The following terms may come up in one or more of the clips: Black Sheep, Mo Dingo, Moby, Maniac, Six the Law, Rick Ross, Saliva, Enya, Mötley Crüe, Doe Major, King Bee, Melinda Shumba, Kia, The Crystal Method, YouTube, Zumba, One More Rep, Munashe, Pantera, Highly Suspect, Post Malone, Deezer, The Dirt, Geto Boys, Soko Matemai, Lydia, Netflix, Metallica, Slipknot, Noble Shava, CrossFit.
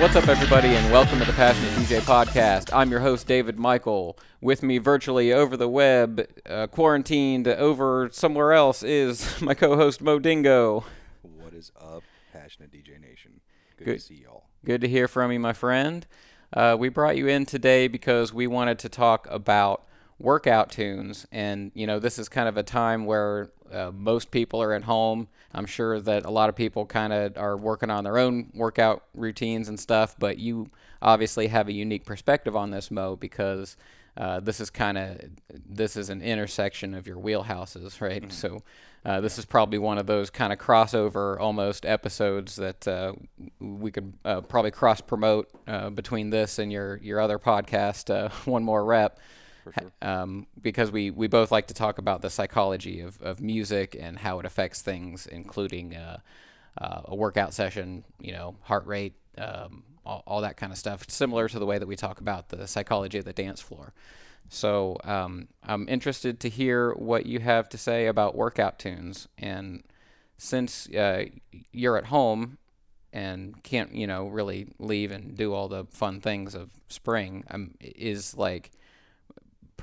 What's up, everybody, and welcome to the Passionate DJ Podcast. I'm your host, David Michael. With me virtually over the web, quarantined over somewhere else, is my co-host, Mo Dingo. What is up, Passionate DJ Nation? Good to see y'all. Good to hear from you, my friend. We brought you in today because we wanted to talk about workout tunes, and you know, this is kind of a time where most people are at home. I'm sure that a lot of people kind of are working on their own workout routines and stuff, but you obviously have a unique perspective on this, Mo, because this is an intersection of your wheelhouses, right? Mm-hmm. So this is probably one of those kind of crossover almost episodes that we could probably cross promote between this and your other podcast, One More Rep. For sure. Because we both like to talk about the psychology of music and how it affects things, including a workout session, you know, heart rate, all that kind of stuff, similar to the way that we talk about the psychology of the dance floor. So I'm interested to hear what you have to say about workout tunes. And since you're at home and can't, you know, really leave and do all the fun things of spring,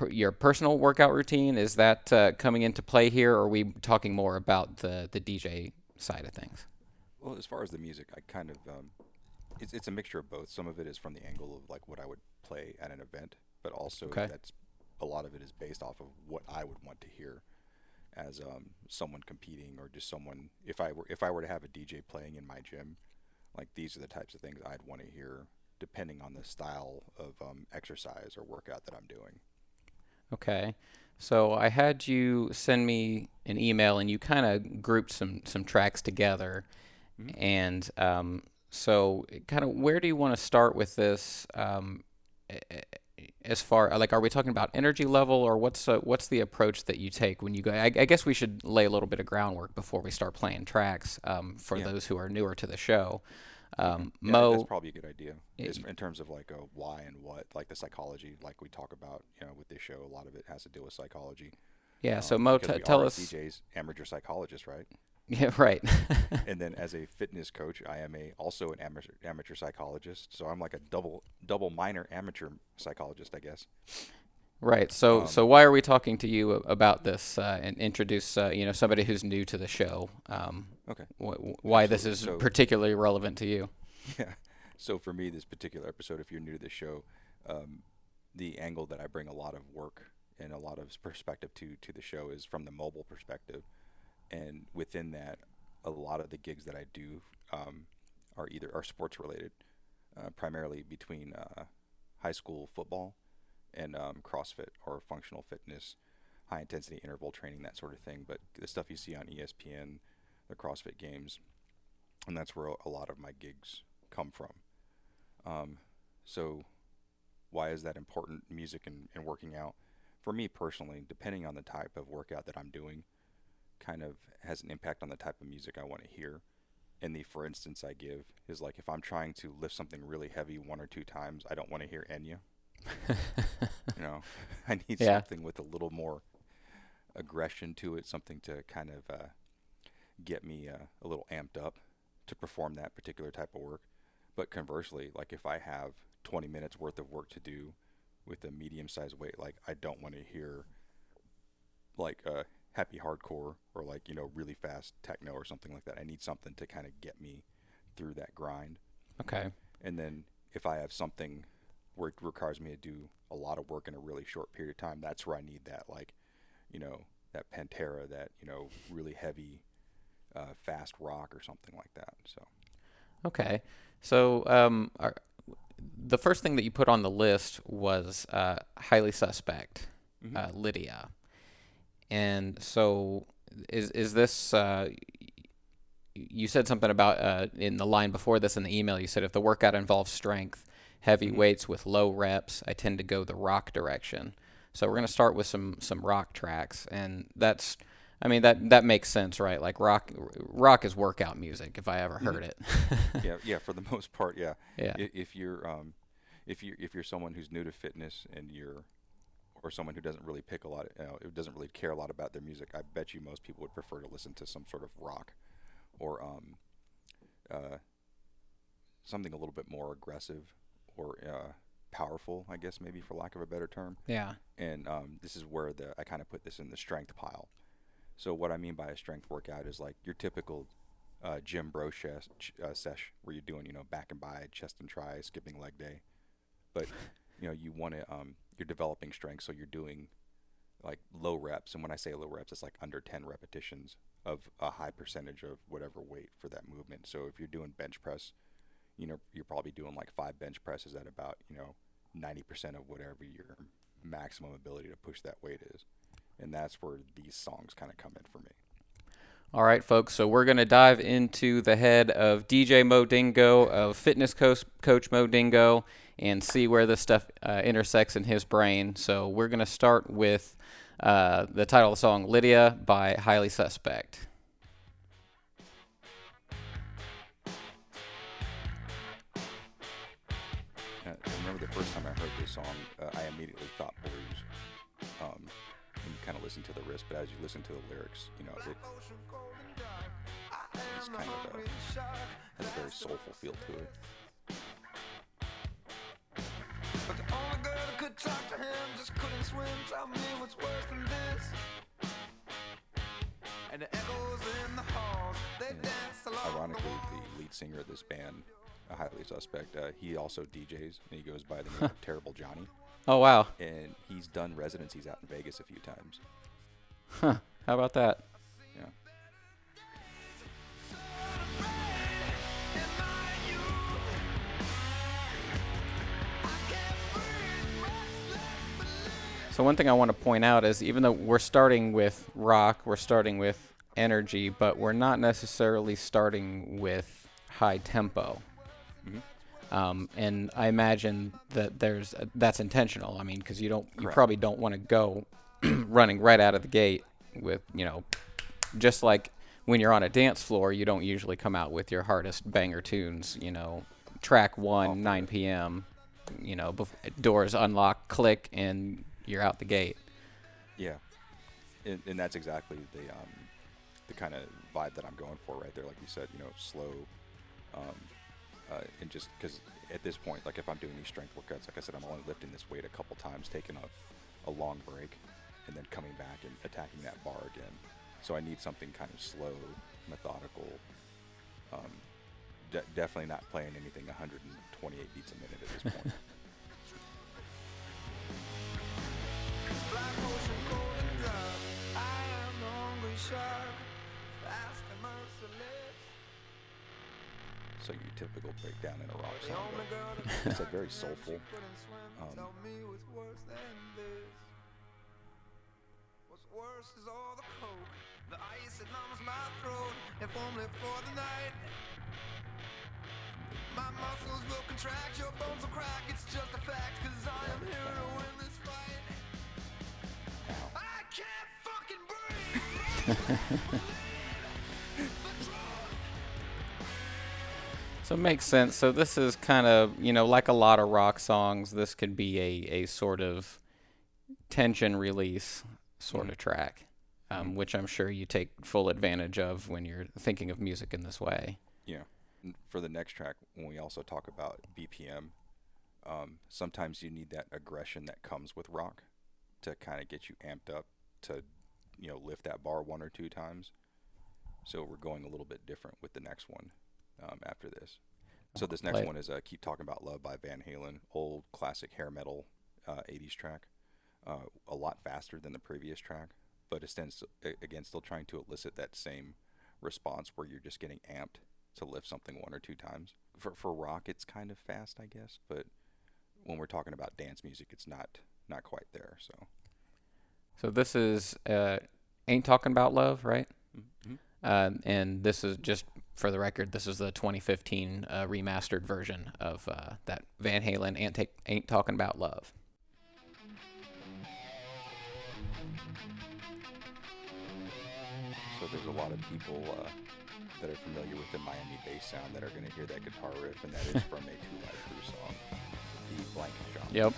your personal workout routine, is that coming into play here, or are we talking more about the DJ side of things? Well, as far as the music, I kind of it's a mixture of both. Some of it is from the angle of like what I would play at an event, but also that's a lot of it is based off of what I would want to hear as someone competing, or just someone, if I were to have a DJ playing in my gym, like these are the types of things I'd want to hear depending on the style of exercise or workout that I'm doing. Okay, so I had you send me an email, and you kind of grouped some tracks together, mm-hmm. and so kind of where do you want to start with this? As far like, are we talking about energy level, or what's the approach that you take when you go? I guess we should lay a little bit of groundwork before we start playing tracks for those who are newer to the show. Yeah, Mo, that's probably a good idea in terms of like a why and what, like the psychology, like we talk about, you know, with this show, a lot of it has to do with psychology. Yeah. So Mo, tell us. DJs, amateur psychologist, right? Yeah, right. And then as a fitness coach, I am also an amateur psychologist. So I'm like a double minor amateur psychologist, I guess. Right. So, so why are we talking to you about this and introduce, you know, somebody who's new to the show? Okay. Why this is particularly relevant to you? Yeah. So for me, this particular episode, if you're new to the show, the angle that I bring a lot of work and a lot of perspective to the show is from the mobile perspective. And within that, a lot of the gigs that I do are sports related, primarily between high school football and CrossFit, or functional fitness, high intensity interval training, that sort of thing. But the stuff you see on ESPN, the CrossFit games, and that's where a lot of my gigs come from. So why is that important, music and working out? For me personally, depending on the type of workout that I'm doing, kind of has an impact on the type of music I want to hear. And the, for instance, I give is like, if I'm trying to lift something really heavy one or two times, I don't want to hear Enya. You know, I need something with a little more aggression to it, something to kind of get me a little amped up to perform that particular type of work. But conversely, like if I have 20 minutes worth of work to do with a medium-sized weight, like I don't want to hear like happy hardcore, or like, you know, really fast techno or something like that. I need something to kind of get me through that grind. Okay. And then if I have something where it requires me to do a lot of work in a really short period of time, that's where I need that, like, you know, that Pantera, that, you know, really heavy, fast rock or something like that. So, okay. So, the first thing that you put on the list was Highly Suspect, mm-hmm. Lydia. And so is this, you said something about, in the line before this in the email, you said, if the workout involves strength, heavy mm-hmm. weights with low reps, I tend to go the rock direction. So we're going to start with some rock tracks, and that's, I mean, that makes sense, right? Like rock is workout music, if I ever heard mm-hmm. it. yeah, for the most part, yeah. Yeah. If you're someone who's new to fitness, and or someone who doesn't really pick a lot, you know, doesn't really care a lot about their music, I bet you most people would prefer to listen to some sort of rock or something a little bit more aggressive or powerful, I guess, maybe for lack of a better term. Yeah. And this is where I kind of put this in the strength pile. So what I mean by a strength workout is like your typical gym bro sesh where you're doing, back and by, chest and try, skipping leg day. But, you want to, you're developing strength. So you're doing like low reps. And when I say low reps, it's like under 10 repetitions of a high percentage of whatever weight for that movement. So if you're doing bench press, you're probably doing like 5 bench presses at about, 90% of whatever your maximum ability to push that weight is. And that's where these songs kind of come in for me. All right, folks. So we're going to dive into the head of DJ Mo Dingo, of fitness coach Mo Dingo, and see where this stuff intersects in his brain. So we're going to start with the title of the song, Lydia, by Highly Suspect. I remember the first time I heard this song, I immediately thought blues. And you kind of listen to the riff, but as you listen to the lyrics, it's kind of has a very soulful feel to it. But the only girl that could talk to him just couldn't swim. Tell me what's worse than this. And the echoes in the halls, they dance along. Ironically, the lead singer of this band, Highly Suspect, he also DJs, and he goes by the name of Terrible Johnny. Oh, wow. And he's done residencies out in Vegas a few times. Huh. How about that? Yeah. So one thing I want to point out is, even though we're starting with rock, we're starting with energy, but we're not necessarily starting with high tempo. Mm-hmm. And I imagine that that's intentional. I mean, because you probably don't want to go running right out of the gate with, just like when you're on a dance floor, you don't usually come out with your hardest banger tunes, track 1, 9 p.m., doors unlock, click, and you're out the gate. Yeah. And that's exactly the kind of vibe that I'm going for right there. Like you said, slow, and just because at this point, like if I'm doing these strength workouts, like I said, I'm only lifting this weight a couple times, taking a long break, and then coming back and attacking that bar again. So I need something kind of slow, methodical, definitely not playing anything 128 beats a minute at this point. So your typical breakdown in a rock song, but it's like very soulful. So it makes sense. So this is kind of, like a lot of rock songs, this could be a sort of tension release sort of track, which I'm sure you take full advantage of when you're thinking of music in this way. Yeah. For the next track, when we also talk about BPM, sometimes you need that aggression that comes with rock to kind of get you amped up to, lift that bar 1 or 2 times. So we're going a little bit different with the next one. After this. So this next one is Keep Talking About Love by Van Halen, old classic hair metal 80s track, a lot faster than the previous track, but again, still trying to elicit that same response where you're just getting amped to lift something 1 or 2 times. For rock, it's kind of fast, I guess, but when we're talking about dance music, it's not quite there. So this is Ain't Talking About Love, right? Mm-hmm. And this is, just for the record, this is the 2015 remastered version of that Van Halen Ain't Talking About Love. So there's a lot of people that are familiar with the Miami bass sound that are going to hear that guitar riff, and that is from a Two-Life Crew song, the Blank Drum. Yep.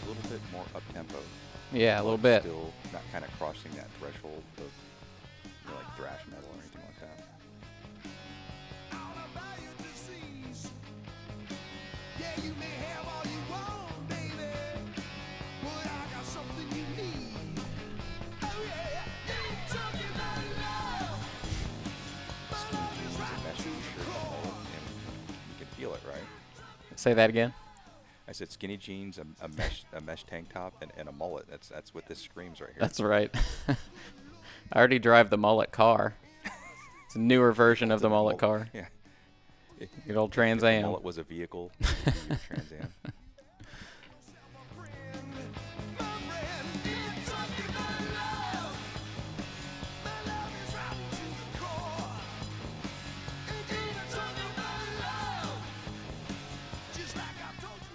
A little bit more up tempo. Yeah, a little bit. Still not kind of crossing that threshold of like thrash metal or anything like that. Feel it, right? Say that again. I said skinny jeans, a mesh tank top, and a mullet. That's what this screams right here. That's right. I already drive the mullet car. It's a newer version of the mullet car. Yeah. Good old Trans Am. The mullet was a vehicle. Trans Am.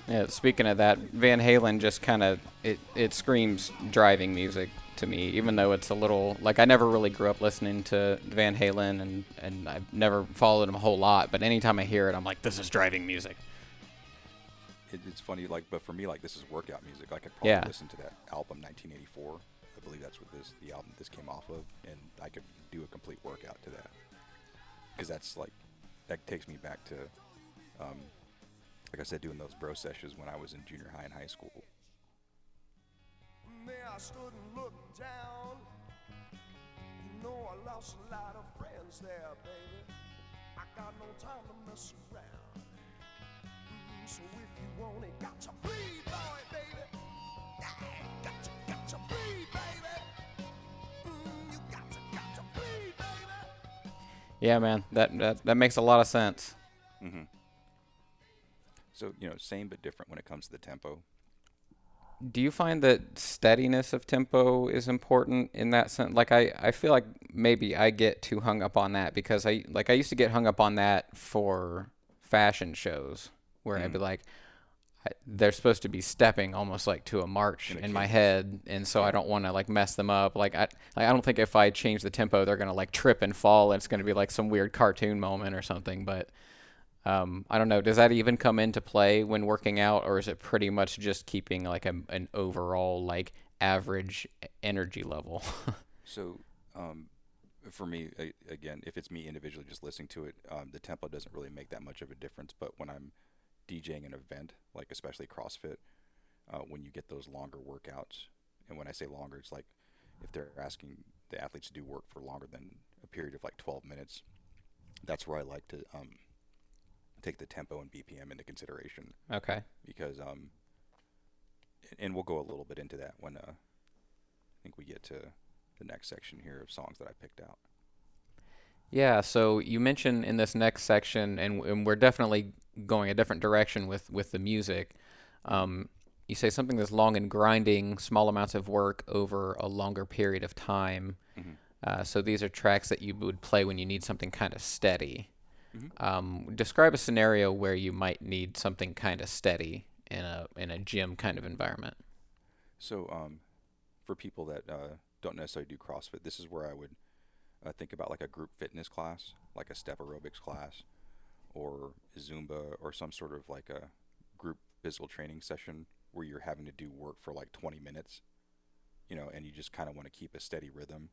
Yeah, speaking of that, Van Halen just kind of, it screams driving music to me, even though it's a little, like, I never really grew up listening to Van Halen, and I've never followed them a whole lot, but anytime I hear it, I'm like, this is driving music. It's funny, like, but for me, like, this is workout music. I could probably listen to that album, 1984. I believe that's what the album this came off of, and I could do a complete workout to that. Because that's, like, that takes me back to... like I said, doing those bro sessions when I was in junior high and high school. Yeah, man, that makes a lot of sense. Mm-hmm. So, you know, same but different when it comes to the tempo. Do you find that steadiness of tempo is important in that sense? Like, I feel like maybe I get too hung up on that because I used to get hung up on that for fashion shows where I'd be like, they're supposed to be stepping almost like to a march in my head, and so I don't want to like mess them up. Like I don't think if I change the tempo, they're gonna like trip and fall, and it's gonna be like some weird cartoon moment or something, but. I don't know. Does that even come into play when working out, or is it pretty much just keeping like an overall like average energy level? So, for me, again, if it's me individually just listening to it, the tempo doesn't really make that much of a difference. But when I'm DJing an event, like especially CrossFit, when you get those longer workouts, and when I say longer, it's like if they're asking the athletes to do work for longer than a period of like 12 minutes, that's where I like to take the tempo and BPM into consideration. Okay. Because and we'll go a little bit into that when I think we get to the next section here of songs that I picked out. Yeah. So you mentioned in this next section, and we're definitely going a different direction with the music. You say something that's long and grinding, small amounts of work over a longer period of time. Mm-hmm. So these are tracks that you would play when you need something kind of steady. Mm-hmm. Describe a scenario where you might need something kind of steady in a gym kind of environment. So for people that don't necessarily do CrossFit, this is where I would think about like a group fitness class, like a step aerobics class or Zumba or some sort of like a group physical training session where you're having to do work for like 20 minutes, you know, and you just kind of want to keep a steady rhythm,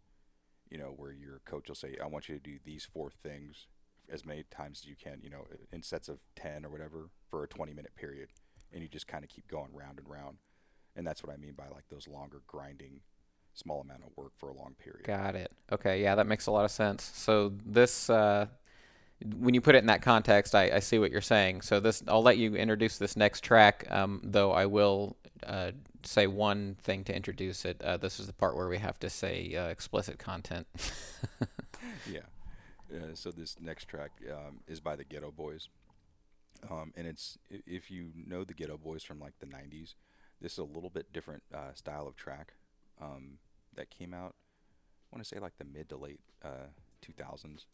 you know, where your coach will say, I want you to do these four things as many times as you can, you know, in sets of 10 or whatever for a 20-minute period, and you just kind of keep going round and round. And that's what I mean by like those longer grinding, small amount of work for a long period. Got it. Okay, yeah, that makes a lot of sense. So this, when you put it in that context, I see what you're saying. So this, I'll let you introduce this next track, though I will say one thing to introduce it. This is the part where we have to say explicit content. Yeah. So this next track is by the Geto Boys, and it's if you know the Geto Boys from like the 90s, this is a little bit different style of track that came out, I want to say like the mid to late 2000s,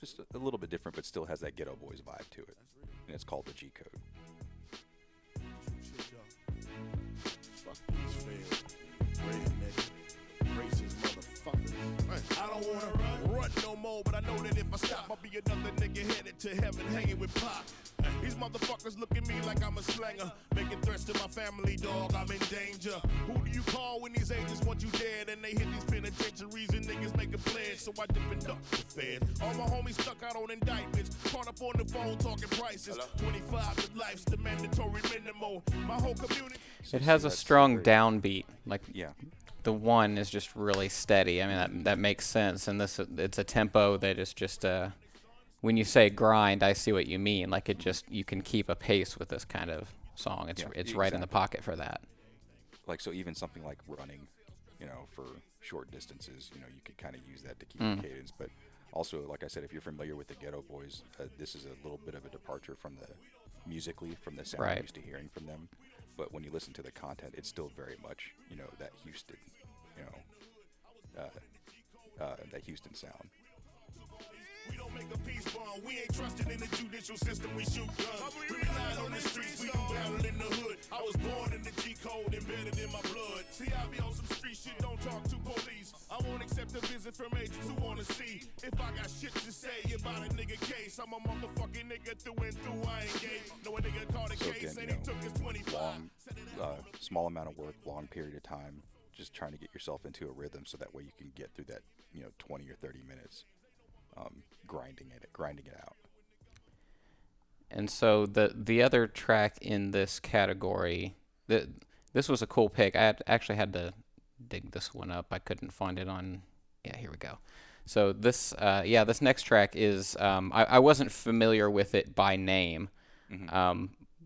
just a little bit different, but still has that Geto Boys vibe to it, and it's called The G Code. I don't wanna run no more, but I know that if I stop, I'll be another nigga headed to heaven, hanging with Pop. These motherfuckers look at me like I'm a slanger, making threats. rest of my family, dog, I'm in danger. Who do you call when these agents want you dead? And they hit these penitentiaries and niggas make a pledge. So I dip and duck the feds. All my homies stuck out on indictments. Caught up on the phone talking prices. 25 to life's the mandatory minimum. My whole community. It has a strong downbeat. Like, yeah. The one is just really steady. I mean, that makes sense. And this, it's a tempo that is just when you say grind, I see what you mean. Like, it just, you can keep a pace with this kind of song. It's, yeah, it's exactly right in the pocket for that. Like, so even something like running, you know, for short distances, you know, you could kind of use that to keep the cadence. But also, like I said, if you're familiar with the Geto Boys, this is a little bit of a departure from the musically from the sound I'm used to hearing from them. But when you listen to the content, it's still very much, you know, that Houston, you know, that Houston sound. We don't make a peace bond. We ain't trusting in the judicial system. We shoot guns. We relied on the streets. We don't battle in the hood. I was born in the G code, embedded in my blood. See, I be on some street shit. Don't talk to police. I won't accept a visit from agents who wanna see. If I got shit to say about a nigga case, I'm a motherfucking nigga through and through. I ain't gay. No a nigga caught a case and he took his 25. Small amount of work, long period of time. Just trying to get yourself into a rhythm so that way you can get through that, you know, 20 or 30 minutes. Grinding it out. And so the other track in this category, this was a cool pick. I actually had to dig this one up. I couldn't find it on. Yeah, here we go. So this, yeah, this next track is. I wasn't familiar with it by name,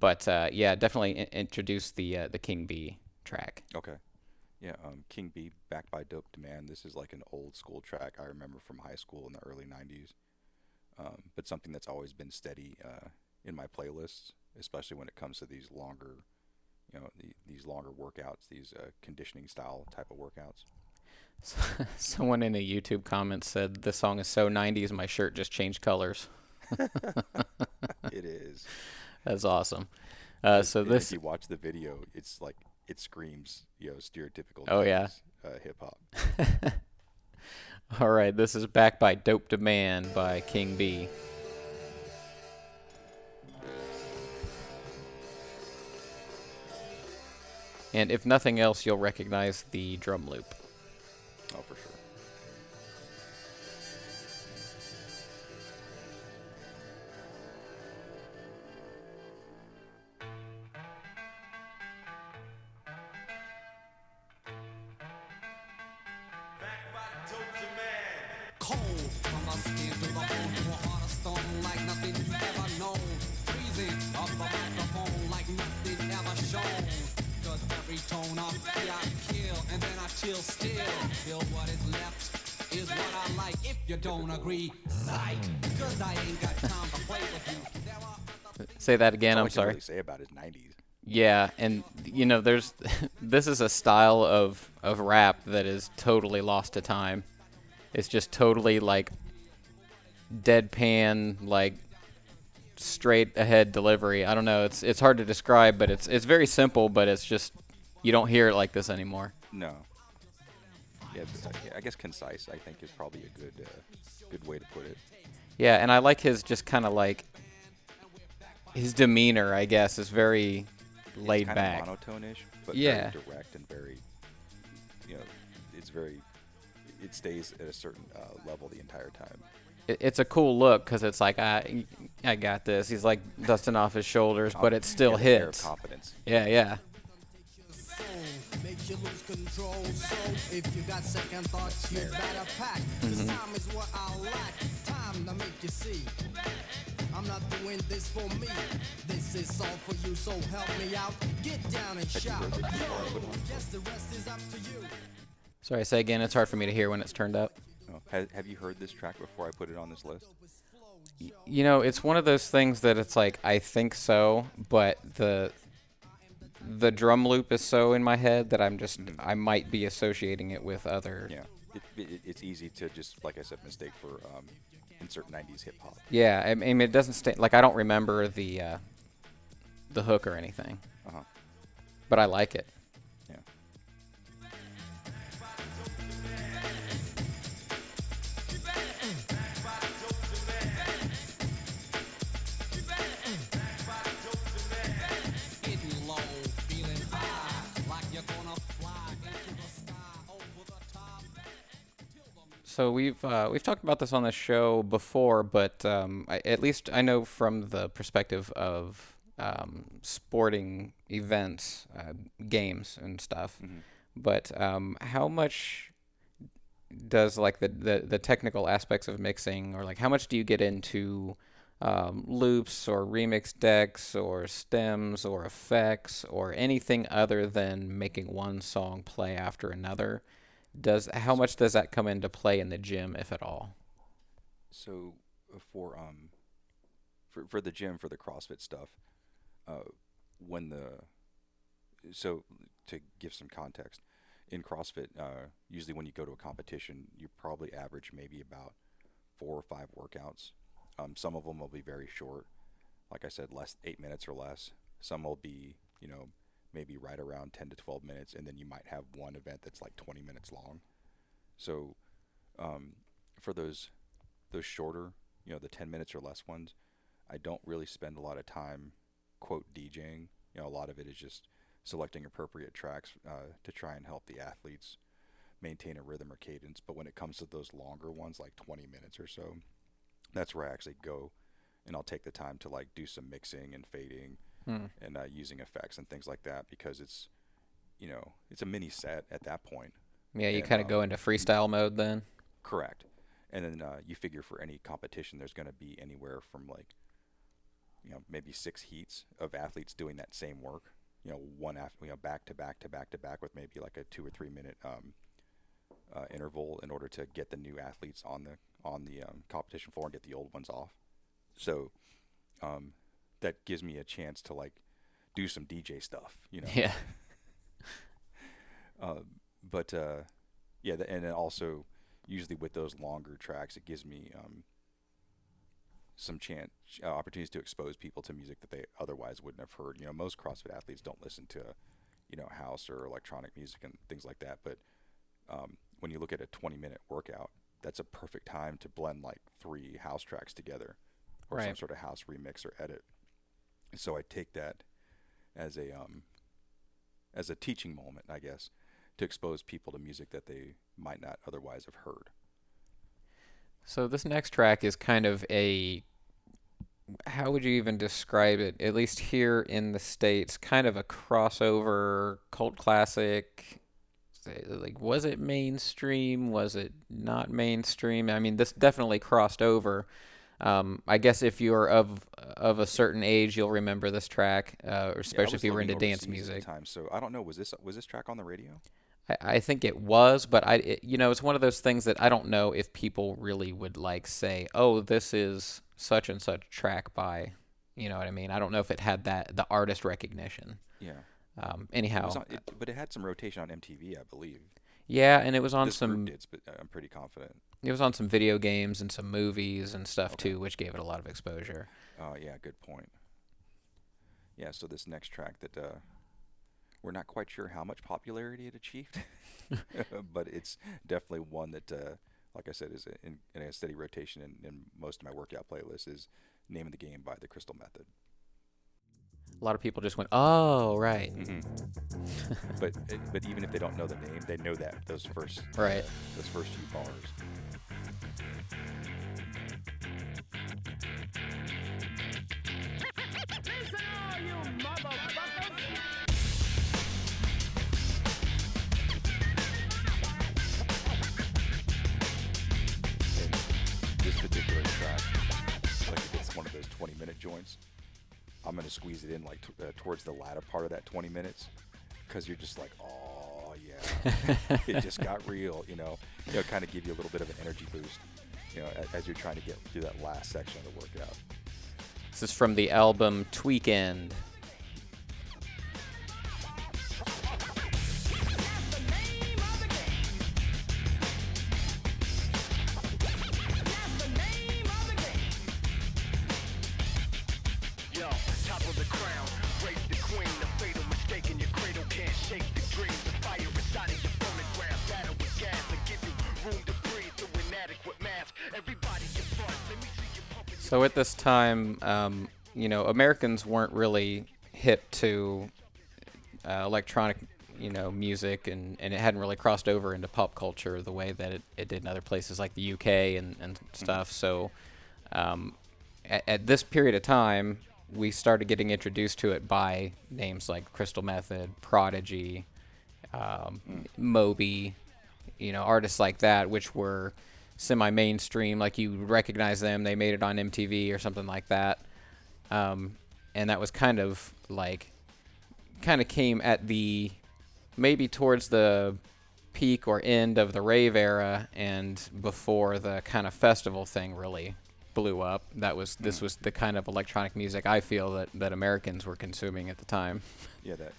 but yeah, definitely introduced the King Bee track. Okay. Yeah, King Bee, backed by Dope Demand. This is like an old school track I remember from high school in the early 90s. But something that's always been steady in my playlists, especially when it comes to these longer, you know, these longer workouts, these conditioning style type of workouts. Someone in a YouTube comment said, "This song is so 90s, my shirt just changed colors." It is. That's awesome. So this, if you watch the video, it's like, it screams, you know, stereotypical hip hop. All right, this is backed by Dope Demand by King Bee. And if nothing else, you'll recognize the drum loop. Oh, for sure. Say that again. I'm sorry. Really say about his 90s. Yeah, and you know, there's this is a style of rap that is totally lost to time. It's just totally like deadpan, like straight ahead delivery. I don't know. It's hard to describe, but it's very simple. But it's just, you don't hear it like this anymore. No. Yeah, I guess concise, I think, is probably a good way to put it. Yeah, and I like his just kind of like his demeanor, I guess, is very laid back. It's kind of monotone-ish, but very direct and very, you know, it's very, it stays at a certain level the entire time. It's a cool look because it's like, I got this. He's like dusting off his shoulders, but it still hits. Confidence. Yeah, yeah. You lose control, so if you got second thoughts, you better pack. This time is what I lack. Time to make you see. I'm not doing this for me. This is all for you, so help me out. Get down and shout. Yes, the rest is up to you. Sorry, say again. It's hard for me to hear when it's turned up. Oh, have you heard this track before I put it on this list? You know, it's one of those things that it's like, I think so, but the drum loop is so in my head that I'm just I might be associating it with other. Yeah, it's easy to just, like I said, mistake for insert 90s hip hop. Yeah, I mean, it doesn't stay, like I don't remember the hook or anything. But I like it. Yeah. So we've talked about this on the show before, but at least I know from the perspective of sporting events, games and stuff. Mm-hmm. But how much does like the technical aspects of mixing, or like how much do you get into loops or remix decks or stems or effects or anything other than making one song play after another? How much does that come into play in the gym, if at all? So for the gym, for the CrossFit stuff, so to give some context, in CrossFit, usually when you go to a competition, you probably average maybe about 4 or 5 workouts. Some of them will be very short, like I said, 8 minutes or less. Some will be, maybe right around 10 to 12 minutes, and then you might have one event that's like 20 minutes long. So for those shorter, the 10 minutes or less ones, I don't really spend a lot of time, quote, DJing. A lot of it is just selecting appropriate tracks to try and help the athletes maintain a rhythm or cadence. But when it comes to those longer ones, like 20 minutes or so, that's where I actually go, and I'll take the time to like do some mixing and fading and using effects and things like that, because it's, it's a mini set at that point. Yeah, you kind of go into freestyle mode then. Correct. And then you figure for any competition, there's going to be anywhere from like, maybe 6 heats of athletes doing that same work, one after, back to back to back to back, with maybe like a 2 or 3 minute interval in order to get the new athletes on the competition floor and get the old ones off. So that gives me a chance to like do some DJ stuff, Yeah. Yeah, and then also usually with those longer tracks, it gives me some opportunities to expose people to music that they otherwise wouldn't have heard. Most CrossFit athletes don't listen to, house or electronic music and things like that. But when you look at a 20-minute workout, that's a perfect time to blend like 3 house tracks together, or some sort of house remix or edit. And so I take that as a teaching moment, I guess, to expose people to music that they might not otherwise have heard. So this next track is kind of how would you even describe it, at least here in the States, kind of a crossover cult classic. Like, was it mainstream? Was it not mainstream? I mean, this definitely crossed over. I guess if you're of a certain age, you'll remember this track, especially if you were into dance music. At the time, so I don't know. Was this track on the radio? I think it was, but it's one of those things that I don't know if people really would like say, oh, this is such and such track by, you know what I mean? I don't know if it had the artist recognition. Yeah. Anyhow, but it had some rotation on MTV, I believe. Yeah, and it was on some. This group did, but I'm pretty confident. It was on some video games and some movies and stuff too, which gave it a lot of exposure. Oh yeah, good point. Yeah, so this next track that we're not quite sure how much popularity it achieved, but it's definitely one that, like I said, is in a steady rotation in most of my workout playlists. Is "Name of the Game" by The Crystal Method. A lot of people just went, oh, right. Mm-hmm. but even if they don't know the name, they know that those first few bars. And this particular track, like if it's one of those 20-minute joints, I'm going to squeeze it in like towards the latter part of that 20 minutes, because you're just like, oh, yeah, it just got real, It'll kind of give you a little bit of an energy boost, as you're trying to get through that last section of the workout. This is from the album Tweak End. So at this time, Americans weren't really hip to electronic you know, music, and it hadn't really crossed over into pop culture the way that it did in other places like the UK and stuff. So at this period of time, we started getting introduced to it by names like Crystal Method, Prodigy, Moby, you know, artists like that, which were semi-mainstream. Like, you recognize them, they made it on MTV or something like that. And that was kind of like, came at the, maybe towards the peak or end of the rave era, and before the kind of festival thing really blew up. That was, this was the kind of electronic music I feel that, Americans were consuming at the time. Yeah, that,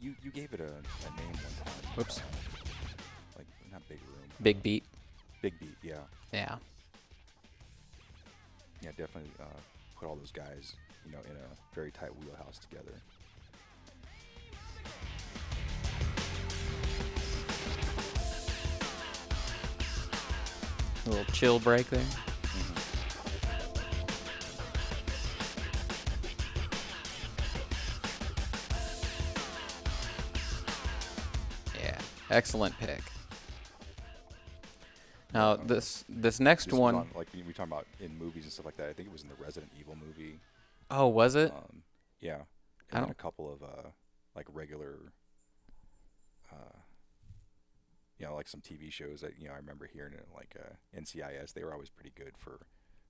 you gave it a name one time. Whoops. Like, not Big Room. Big Beat. Big Beat, yeah. Yeah. Yeah, definitely put all those guys, you know, in a very tight wheelhouse together. A little chill break there. Yeah, excellent pick. Now this next one, on, like we were talking about in movies and stuff like that. I think it was in the Resident Evil movie. Oh, was it? Yeah, and I don't, a couple of like regular, you know, like some TV shows that, you know, I remember hearing it, like NCIS. They were always pretty good for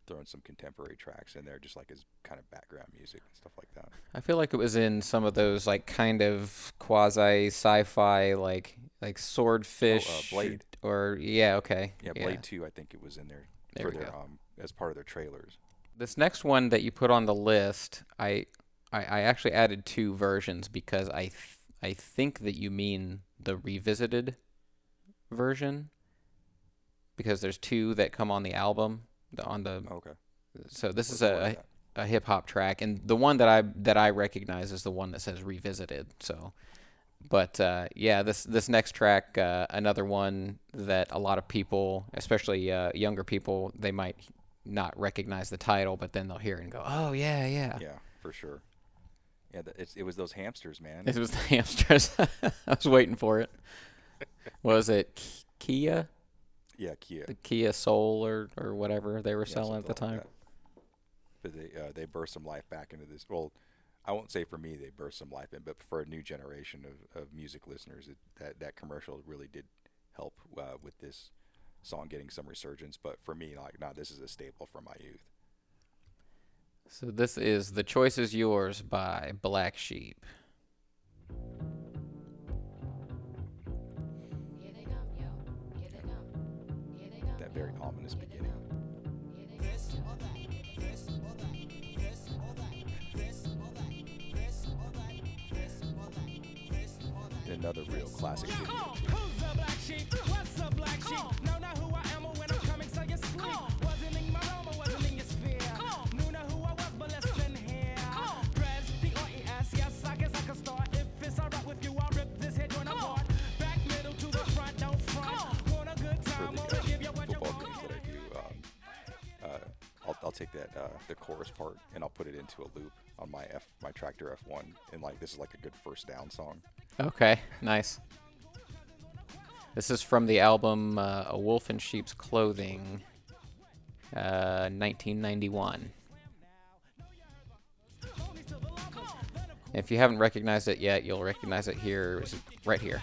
throwing some contemporary tracks in there, just like as kind of background music and stuff like that. I feel like it was in some of those like kind of quasi sci-fi, like Swordfish. Oh, Blade. Or yeah, okay. Yeah, Blade 2, I think it was in there, for their, as part of their trailers. This next one that you put on the list, I actually added two versions because I think that you mean the revisited version, because there's two that come on the album. So this is a hip hop track, and the one that I recognize is the one that says revisited. So, but yeah, this next track, another one that a lot of people, especially younger people, they might not recognize the title, but then they'll hear it and go, oh yeah, yeah. Yeah, for sure. Yeah, it was those hamsters, man. It was the hamsters. I was waiting for it. Was it Kia? Yeah, Kia. The Kia Soul or whatever they were selling at the time. Like, but they burst some life back into this. Well, I won't say for me they burst some life in, but for a new generation of music listeners, that commercial really did help with this song getting some resurgence. But for me, like, nah, this is a staple from my youth. So this is The Choice Is Yours by Black Sheep. Very ominous beginning. Another real classic video. Who's the black sheep? What's the black sheep? No, not who I am or when I'm coming, so you sleep. Wasn't in my home, I wasn't in your sphere. Knew not who I was, but listen here. Press P-O-E-S, yes, I guess I can start. If it's alright with you, I'll rip this head when I want. Back middle to the front, don't front. Want a good time, want to give you what you want. I'll take that the chorus part and I'll put it into a loop on my tractor F1, and like this is like a good first down song. Okay, nice. This is from the album A Wolf in Sheep's Clothing, 1991. If you haven't recognized it yet, you'll recognize it here, right here.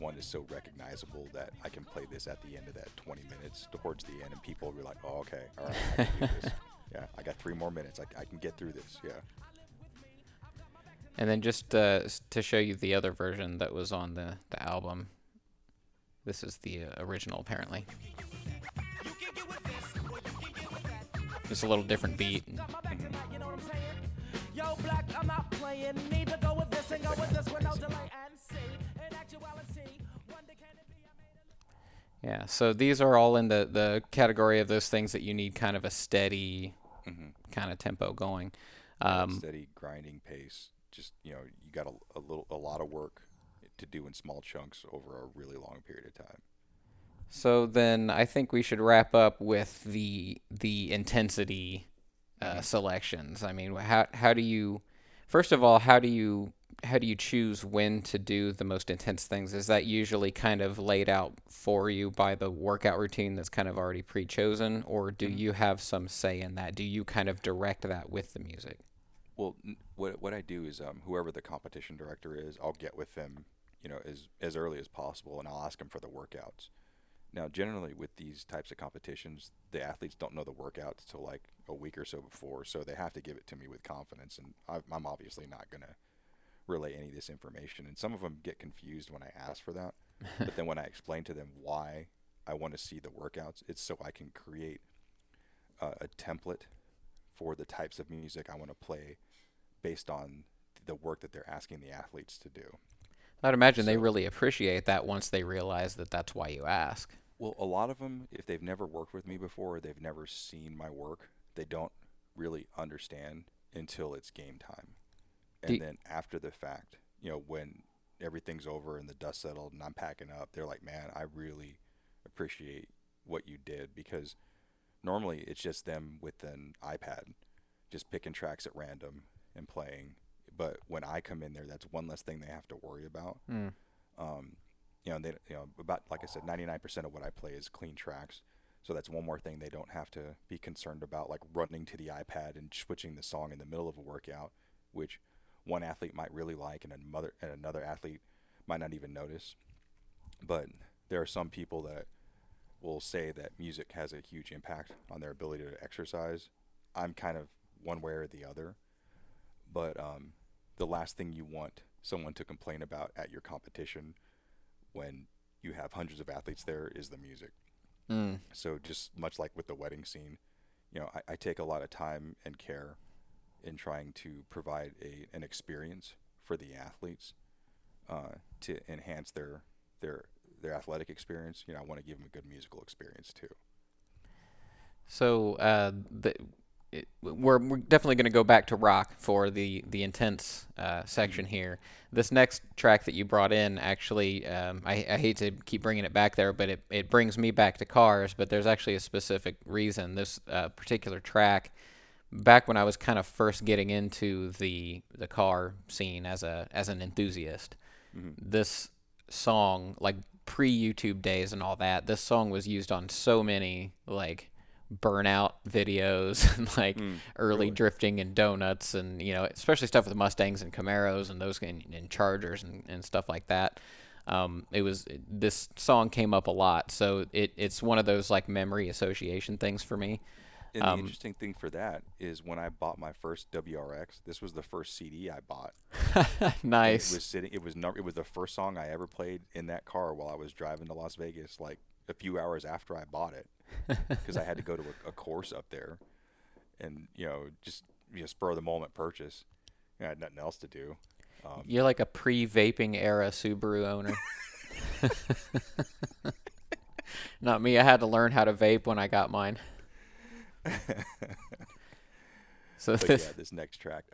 One is so recognizable that I can play this at the end of that 20 minutes towards the end, and people will be like, oh, okay, all right, I can do this. Yeah, I got 3 more minutes. I can get through this, yeah. And then just to show you the other version that was on the album, this is the original, apparently. Just a little different beat. Yo, Black, I'm not playing. Need to go with this and go with this with no delay and see. Yeah, so these are all in the category of those things that you need kind of a steady kind of tempo going. Steady grinding pace. Just, you know, you got a lot of work to do in small chunks over a really long period of time. So then I think we should wrap up with the intensity selections. I mean, how do you, first of all, how do you choose when to do the most intense things? Is that usually kind of laid out for you by the workout routine that's kind of already pre-chosen, or do you have some say in that? Do you kind of direct that with the music? Well, what I do is whoever the competition director is, I'll get with them, you know, as early as possible, and I'll ask them for the workouts. Now, generally with these types of competitions, the athletes don't know the workouts till like a week or so before, so they have to give it to me with confidence, and I'm obviously not going to relay any of this information, and some of them get confused when I ask for that. But then when I explain to them why I want to see the workouts, it's so I can create a template for the types of music I want to play based on the work that they're asking the athletes to do. I'd imagine they really appreciate that once they realize that that's why you ask. Well, a lot of them, if they've never worked with me before, they've never seen my work, they don't really understand until it's game time. And then after the fact, you know, when everything's over and the dust settled and I'm packing up, they're like, man, I really appreciate what you did, because normally it's just them with an iPad just picking tracks at random and playing. But when I come in there, that's one less thing they have to worry about. You know, about, like I said, 99% of what I play is clean tracks. So that's one more thing they don't have to be concerned about, like running to the iPad and switching the song in the middle of a workout, which one athlete might really like and another athlete might not even notice. But there are some people that will say that music has a huge impact on their ability to exercise. I'm kind of one way or the other. But the last thing you want someone to complain about at your competition when you have hundreds of athletes there is the music. So just much like with the wedding scene, you know, I take a lot of time and care in trying to provide an experience for the athletes to enhance their athletic experience. You know, I want to give them a good musical experience too. So we're definitely going to go back to rock for the intense section here. This next track that you brought in, actually, I hate to keep bringing it back there, but it brings me back to cars, but there's actually a specific reason. This particular track, back when I was kind of first getting into the car scene as an enthusiast, this song, like pre-YouTube days and all that, this song was used on so many like burnout videos and like early drifting and donuts and, you know, especially stuff with Mustangs and Camaros and those and Chargers and stuff like that. This song came up a lot, so it's one of those like memory association things for me. And the interesting thing for that is when I bought my first WRX, this was the first CD I bought. Nice. It was the first song I ever played in that car while I was driving to Las Vegas, like a few hours after I bought it, because I had to go to a course up there, and you know, spur of the moment purchase. I had nothing else to do. You're like a pre-vaping era Subaru owner. Not me. I had to learn how to vape when I got mine. So this next track,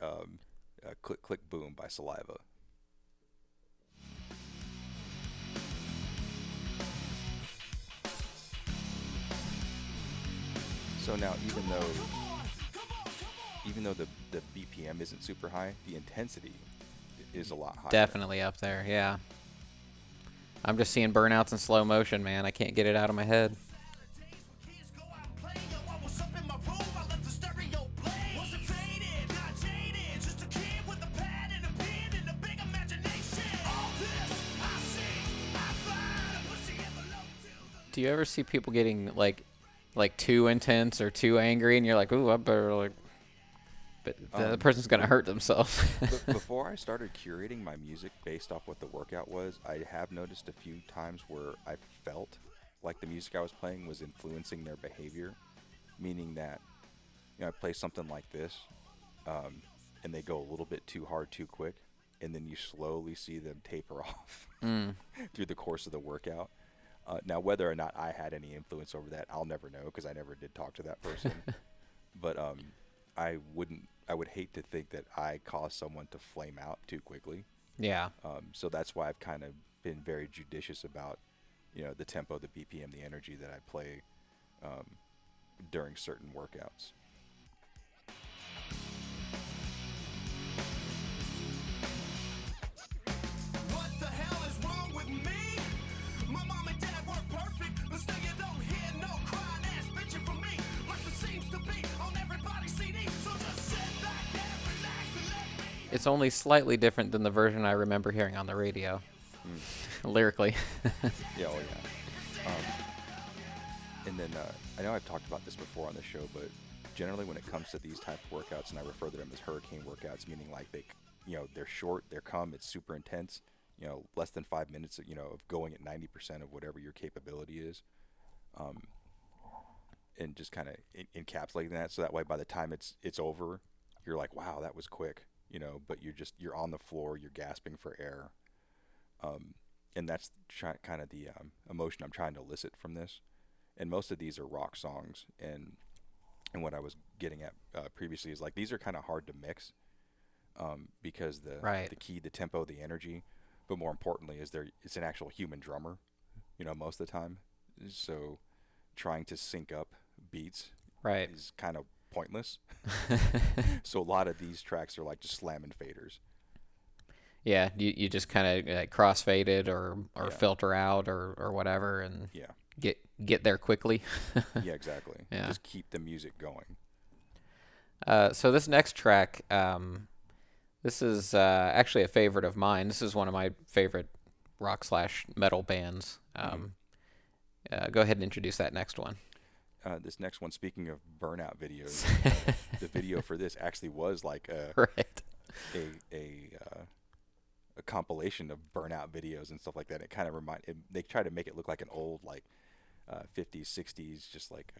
Click Click Boom by Saliva. So now even though the BPM isn't super high, the intensity is a lot higher. Definitely up there, yeah. I'm just seeing burnouts in slow motion, man. I can't get it out of my head. Do you ever see people getting like too intense or too angry, and you're like, "Ooh, I better like," but the person's gonna hurt themselves. Before I started curating my music based off what the workout was, I have noticed a few times where I felt like the music I was playing was influencing their behavior, meaning that, you know, I play something like this, and they go a little bit too hard, too quick, and then you slowly see them taper off through the course of the workout. Now, whether or not I had any influence over that, I'll never know because I never did talk to that person. But I would hate to think that I caused someone to flame out too quickly. Yeah. So that's why I've kind of been very judicious about, you know, the tempo, the BPM, the energy that I play during certain workouts. It's only slightly different than the version I remember hearing on the radio, lyrically. Yeah, oh yeah. And then I know I've talked about this before on the show, but generally when it comes to these type of workouts, and I refer to them as hurricane workouts, meaning like they, you know, they're short, they're calm, it's super intense. You know, less than 5 minutes, you know, of going at 90% of whatever your capability is, and just kind of encapsulating that. So that way, by the time it's over, you're like, wow, that was quick. You know, but you're on the floor, you're gasping for air, and that's kind of the emotion I'm trying to elicit from this. And most of these are rock songs, and what I was getting at previously is like these are kind of hard to mix because the key, the tempo, the energy, but more importantly is it's an actual human drummer, you know, most of the time. So trying to sync up beats is kind of pointless. So a lot of these tracks are like just slamming faders. Yeah, you just kind of crossfaded or filter out or whatever, and get there quickly. Yeah, exactly. Yeah. Just keep the music going. So this next track, this is actually a favorite of mine. This is one of my favorite rock/metal bands. Go ahead and introduce that next one. This next one, speaking of burnout videos, the video for this actually was like a compilation of burnout videos and stuff like that. It kind of they try to make it look like an old, like 50s, 60s, just like,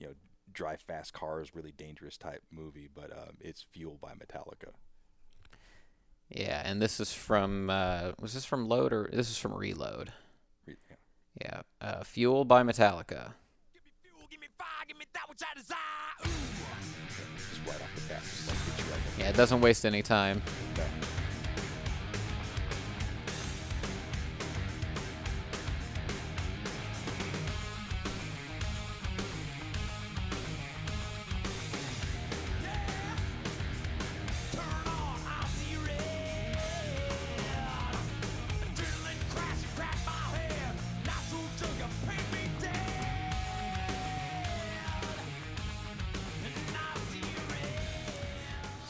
you know, drive fast cars, really dangerous type movie, but it's fueled by Metallica. Yeah, and this is from, was this from Load or this is from Reload? Yeah, fueled by Metallica. Yeah, it doesn't waste any time. No.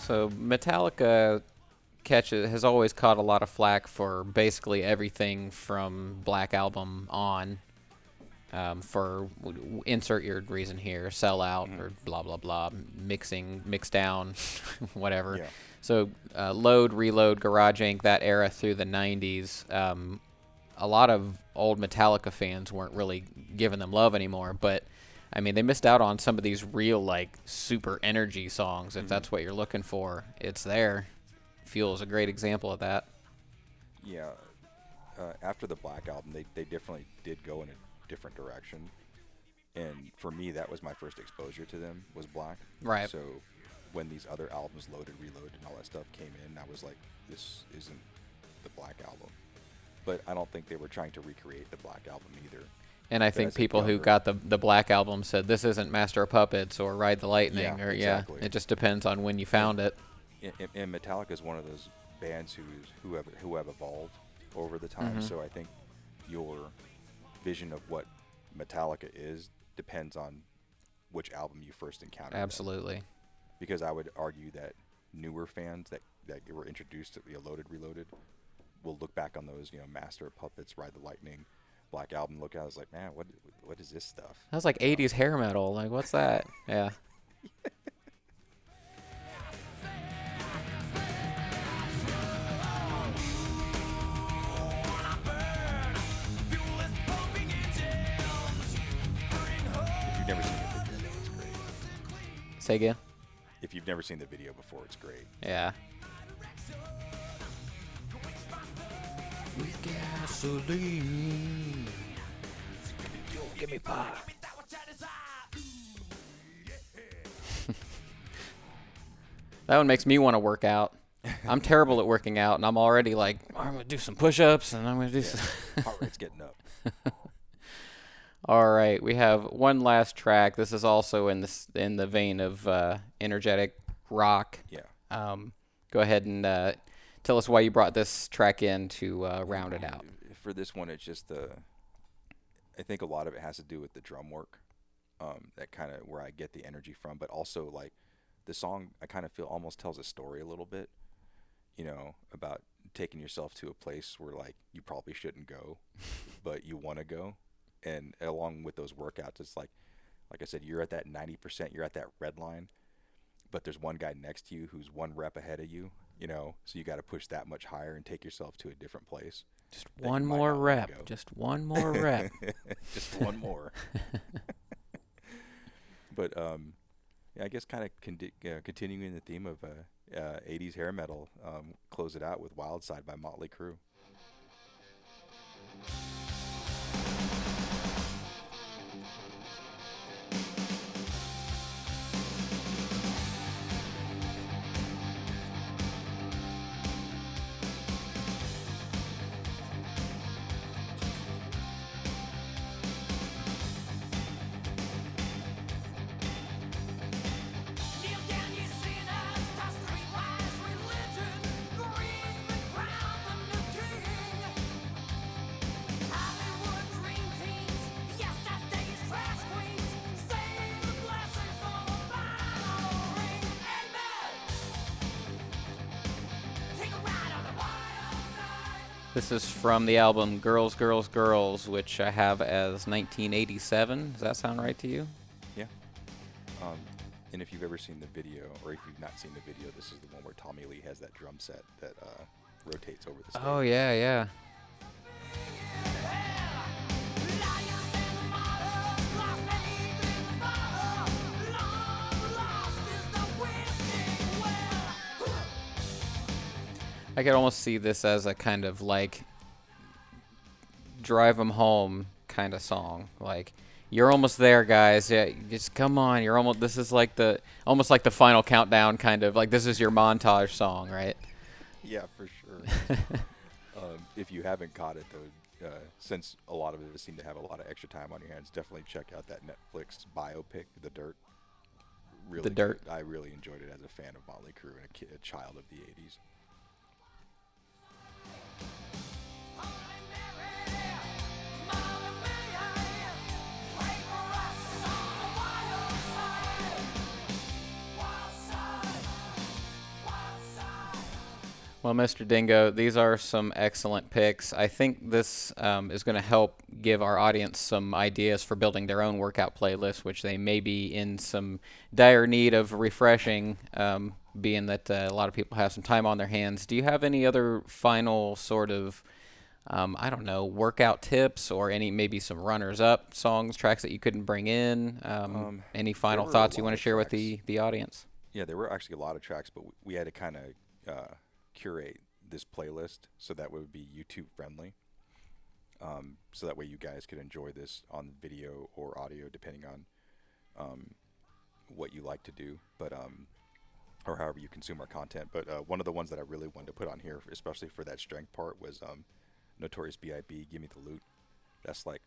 So Metallica has always caught a lot of flack for basically everything from Black Album on, for insert your reason here, sell out or blah blah blah, mix down, whatever. Yeah. So Load, Reload, Garage Inc., that era through the 90s, a lot of old Metallica fans weren't really giving them love anymore, but I mean, they missed out on some of these real, like, super energy songs. If that's what you're looking for, it's there. Fuel is a great example of that. Yeah. After the Black Album, they definitely did go in a different direction. And for me, that was my first exposure to them, was Black. Right. So when these other albums, Loaded, Reloaded, and all that stuff came in, I was like, this isn't the Black Album. But I don't think they were trying to recreate the Black Album either. And I think people who got the Black Album said, this isn't Master of Puppets or Ride the Lightning. Yeah, or exactly. It just depends on when you found it. And Metallica is one of those bands who have evolved over the time. So I think your vision of what Metallica is depends on which album you first encountered. Absolutely. Them. Because I would argue that newer fans that were introduced to the Loaded, Reloaded will look back on those, you know, Master of Puppets, Ride the Lightning, Black Album look out. I was like, man, what is this stuff? That was like 80s hair metal. Like, what's that? Yeah. If you've never seen the video, it's great. Say again? If you've never seen the video before, it's great. Yeah. With gasoline. Yo, give me power. That one makes me want to work out. I'm terrible at working out, and I'm already like, oh, I'm going to do some push-ups, and I'm going to do some... Heart rate's getting up. All right, we have one last track. This is also in the vein of energetic rock. Yeah. Go ahead and tell us why you brought this track in to round it out. For this one, it's just the... I think a lot of it has to do with the drum work, that kind of where I get the energy from, but also like the song I kind of feel almost tells a story a little bit, you know, about taking yourself to a place where like you probably shouldn't go, but you want to go. And along with those workouts, it's like I said, you're at that 90%, you're at that red line, but there's one guy next to you who's one rep ahead of you, you know, so you got to push that much higher and take yourself to a different place. Just one more rep. Just one more rep. Just one more. But yeah, I guess kind of continuing the theme of 80s hair metal, close it out with Wild Side by Mötley Crüe. This is from the album Girls, Girls, Girls, which I have as 1987. Does that sound right to you? Yeah. And if you've ever seen the video, or if you've not seen the video, this is the one where Tommy Lee has that drum set that rotates over the stage. Oh, yeah, yeah. I could almost see this as a kind of like drive them home kind of song. Like, you're almost there, guys. Yeah, just come on. You're almost. This is like the almost like the final countdown kind of. Like, this is your montage song, right? Yeah, for sure. If you haven't caught it though, since a lot of it seem to have a lot of extra time on your hands, definitely check out that Netflix biopic, The Dirt. Really, The Dirt. I really enjoyed it as a fan of Mötley Crüe and a child of the '80s. Well, Mr. Dingo, these are some excellent picks. I think this is going to help give our audience some ideas for building their own workout playlists, which they may be in some dire need of refreshing, being that a lot of people have some time on their hands. Do you have any other final sort of, I don't know, workout tips, or any maybe some runners-up songs, tracks that you couldn't bring in? Any final thoughts you want to share with the audience? Yeah, there were actually a lot of tracks, but we had to kind of... curate this playlist so that would be YouTube friendly, so that way you guys could enjoy this on video or audio depending on what you like to do, but or however you consume our content. But one of the ones that I really wanted to put on here, especially for that strength part, was Notorious B.I.B. Give Me the Loot. That's like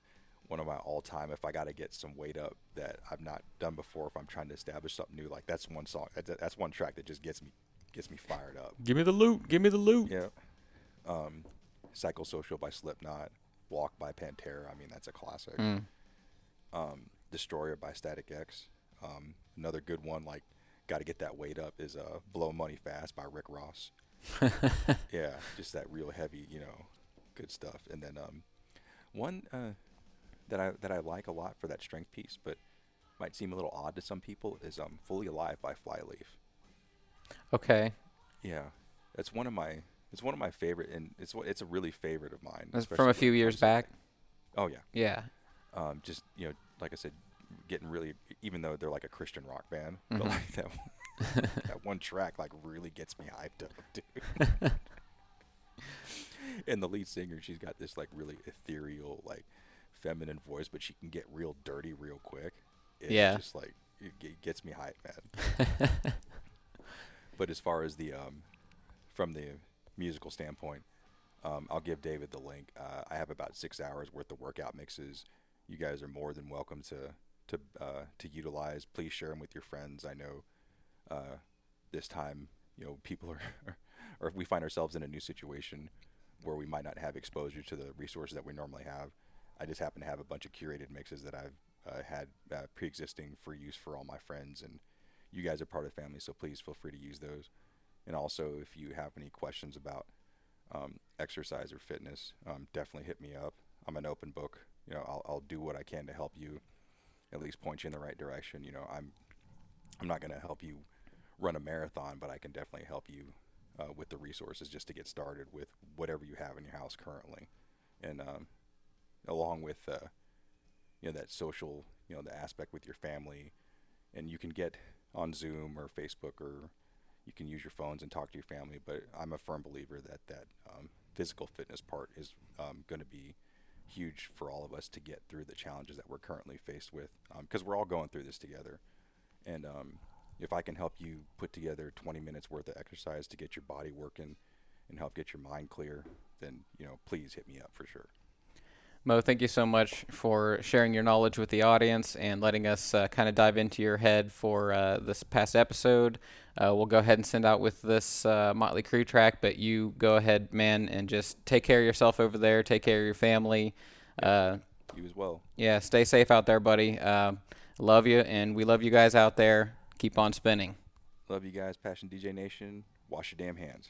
one of my all-time, if I got to get some weight up that I've not done before, if I'm trying to establish something new, like that's one song, that's one track that just gets me fired up. Give me the loot. Give me the loot. Yeah. Psychosocial by Slipknot. Walk by Pantera. I mean, that's a classic. Mm. Destroyer by Static X. Another good one, like, got to get that weight up, is Blow Money Fast by Rick Ross. Yeah, just that real heavy, you know, good stuff. And then one that I like a lot for that strength piece, but might seem a little odd to some people, is Fully Alive by Flyleaf. Okay. Yeah, that's one of my favorite, and it's a really favorite of mine. That's from a few years back. Oh yeah. Yeah. Just, you know, like I said, getting really, even though they're like a Christian rock band, mm-hmm. but like that one, that one track like really gets me hyped up, dude. And the lead singer, she's got this like really ethereal like feminine voice, but she can get real dirty real quick. It's just like it gets me hyped, man. But as far as the from the musical standpoint, I'll give David the link. I have about 6 hours worth of workout mixes. You guys are more than welcome to utilize. Please share them with your friends. I know this time, you know, people are, or we find ourselves in a new situation where we might not have exposure to the resources that we normally have. I just happen to have a bunch of curated mixes that I've had pre-existing for use for all my friends, and you guys are part of the family, so please feel free to use those. And also, if you have any questions about exercise or fitness, definitely hit me up. I'm an open book. You know, I'll do what I can to help you, at least point you in the right direction. You know, I'm not going to help you run a marathon, but I can definitely help you with the resources just to get started with whatever you have in your house currently. And along with, you know, that social, you know, the aspect with your family, and you can get on Zoom or Facebook, or you can use your phones and talk to your family. But I'm a firm believer that physical fitness part is going to be huge for all of us to get through the challenges that we're currently faced with, because we're all going through this together. And if I can help you put together 20 minutes worth of exercise to get your body working and help get your mind clear, then, you know, please hit me up for sure. Mo, thank you so much for sharing your knowledge with the audience and letting us kind of dive into your head for this past episode. We'll go ahead and send out with this Mötley Crüe track, but you go ahead, man, and just take care of yourself over there. Take care of your family. You as well. Yeah, stay safe out there, buddy. Love you, and we love you guys out there. Keep on spinning. Love you guys, Passion DJ Nation. Wash your damn hands.